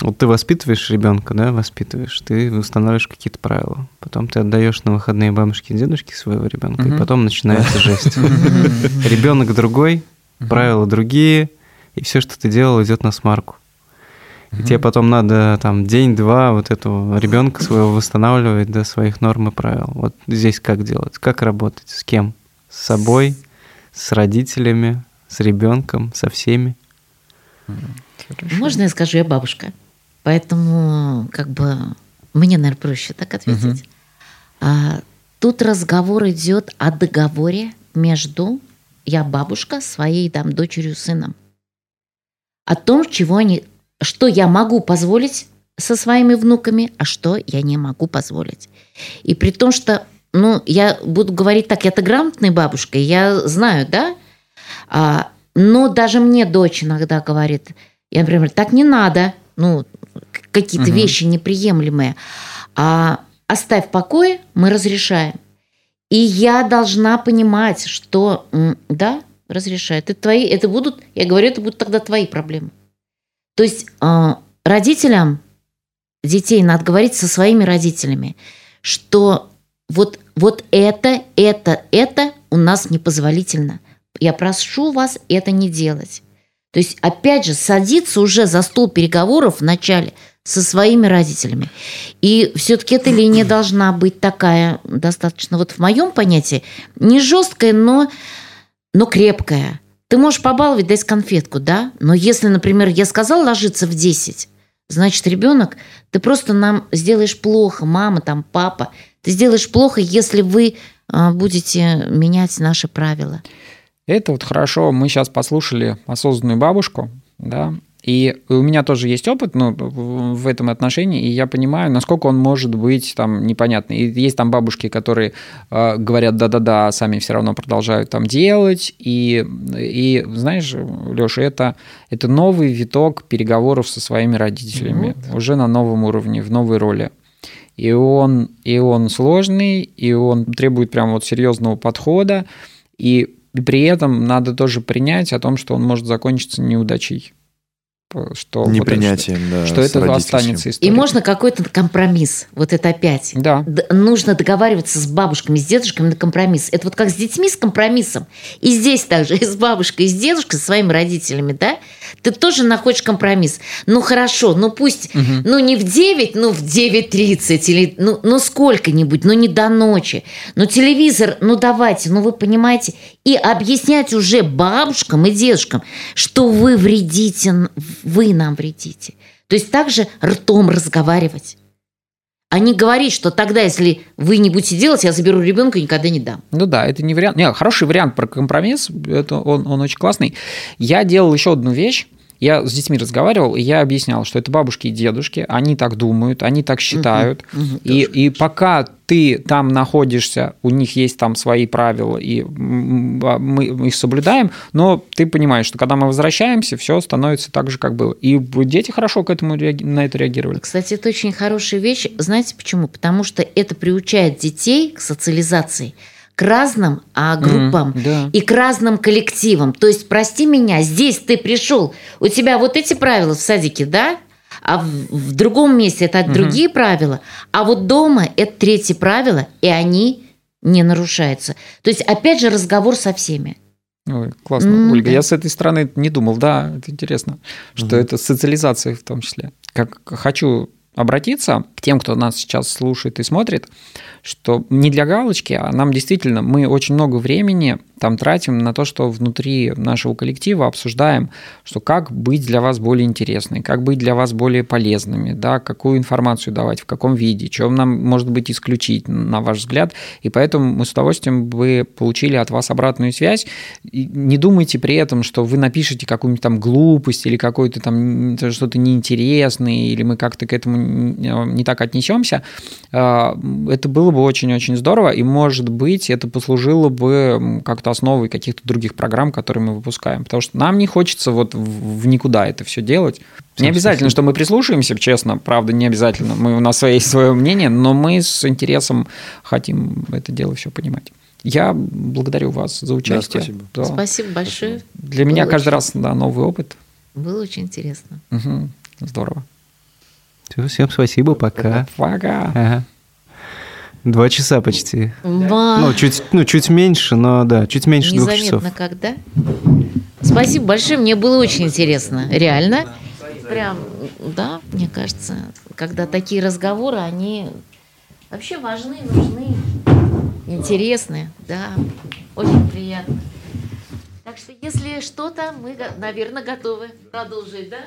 Вот ты воспитываешь ребенка, да, воспитываешь, ты устанавливаешь какие-то правила. Потом ты отдаешь на выходные бабушке и дедушке своего ребенка, угу. и потом начинается жесть. Ребенок другой, правила другие, и все, что ты делал, идет на смарку. И тебе потом надо там день-два вот этого ребенка своего восстанавливать до своих норм и правил. Вот здесь как делать, как работать, с кем? С собой, с родителями, с ребенком, со всеми. Хорошо. Можно я скажу, я бабушка, поэтому как бы мне, наверное, проще так ответить. Угу. А, тут разговор идет о договоре между я бабушка своей там дочерью, сыном, о том, чего они, что я могу позволить со своими внуками, а что я не могу позволить. И при том, что ну, я буду говорить так, я-то грамотная бабушка, я знаю, да? А, но даже мне дочь иногда говорит, я, например, так не надо, ну, какие-то угу. вещи неприемлемые. А, оставь в покое, мы разрешаем. И я должна понимать, что, да, разрешает. Это твои, это будут, я говорю, это будут тогда твои проблемы. То есть э, родителям детей надо говорить со своими родителями, что вот, вот это, это, это у нас непозволительно. Я прошу вас это не делать. То есть, опять же, садиться уже за стол переговоров в начале со своими родителями. И все-таки эта линия должна быть такая, достаточно, вот в моем понятии, не жесткая, но, но крепкая. Ты можешь побаловать, дать конфетку, да? Но если, например, я сказала ложиться в десять, значит, ребенок, ты просто нам сделаешь плохо, мама, там, папа. Ты сделаешь плохо, если вы будете менять наши правила. Это вот хорошо, мы сейчас послушали осознанную бабушку, да, и у меня тоже есть опыт, ну, в этом отношении, и я понимаю, насколько он может быть там непонятный. И есть там бабушки, которые э, говорят да-да-да, а сами все равно продолжают там делать, и, и знаешь, Леша, это, это новый виток переговоров со своими родителями, вот. Уже на новом уровне, в новой роли. И он, и он сложный, и он требует прям вот серьезного подхода, и И при этом надо тоже принять о том, что он может закончиться неудачей. Что непринятием, вот это, да. Что это останется историей. И можно какой-то компромисс. Вот это опять. Да. Д- нужно договариваться с бабушками, с дедушками на компромисс. Это вот как с детьми, с компромиссом. И здесь также, и с бабушкой, и с дедушкой, со своими родителями, да? Ты тоже находишь компромисс. Ну, хорошо, ну пусть, угу. ну, не в девять, ну, в девять тридцать, или, ну, ну, сколько-нибудь, ну, не до ночи. Ну, телевизор, ну, давайте, ну, вы понимаете. И объяснять уже бабушкам и дедушкам, что вы вредите, вы нам вредите. То есть также ртом разговаривать. А не говорить, что тогда, если вы не будете делать, я заберу ребенка и никогда не дам. Ну да, это не вариант. Нет, хороший вариант про компромисс, это он, он очень классный. Я делал еще одну вещь. Я с детьми разговаривал, и я объяснял, что это бабушки и дедушки, они так думают, они так считают. Угу, угу, и, и пока ты там находишься, у них есть там свои правила, и мы их соблюдаем, но ты понимаешь, что когда мы возвращаемся, все становится так же, как было. И дети хорошо к этому, на это реагировали. Кстати, это очень хорошая вещь. Знаете почему? Потому что это приучает детей к социализации, к разным а, группам mm, да. и к разным коллективам. То есть, прости меня, здесь ты пришел, у тебя вот эти правила в садике, да? А в, в другом месте это mm-hmm. другие правила, а вот дома это третье правило, и они не нарушаются. То есть, опять же, разговор со всеми. Ой, классно, mm, Ольга. Да. Я с этой стороны не думал, да, это интересно, что mm-hmm. это социализация в том числе. Как хочу обратиться к тем, кто нас сейчас слушает и смотрит, что не для галочки, а нам действительно, мы очень много времени там тратим на то, что внутри нашего коллектива обсуждаем, что как быть для вас более интересными, как быть для вас более полезными, да, какую информацию давать, в каком виде, чем нам, может быть, исключить, на ваш взгляд. И поэтому мы с удовольствием бы получили от вас обратную связь. И не думайте при этом, что вы напишете какую-нибудь там глупость или какое-то там что-то неинтересное, или мы как-то к этому не так отнесемся. Это было бы очень-очень здорово, и, может быть, это послужило бы как-то основой каких-то других программ, которые мы выпускаем, потому что нам не хочется вот в никуда это все делать. Не обязательно, что мы прислушаемся, честно, правда, не обязательно. Мы, у нас есть свое мнение, но мы с интересом хотим это дело все понимать. Я благодарю вас за участие. Да, спасибо. Да. Спасибо большое. Для Было меня каждый раз да, новый опыт. Было очень интересно. Угу. Здорово. Все, всем спасибо, пока. Пока. Ага. Два часа почти. Ма... Ну, чуть, ну, чуть меньше, но да, чуть меньше Незаметно двух часов. Незаметно когда. Спасибо большое, мне было очень интересно, реально. Прям, да, мне кажется, когда такие разговоры, они вообще важны, нужны, интересны, да, очень приятно. Так что, если что-то, мы, наверное, готовы продолжить, да?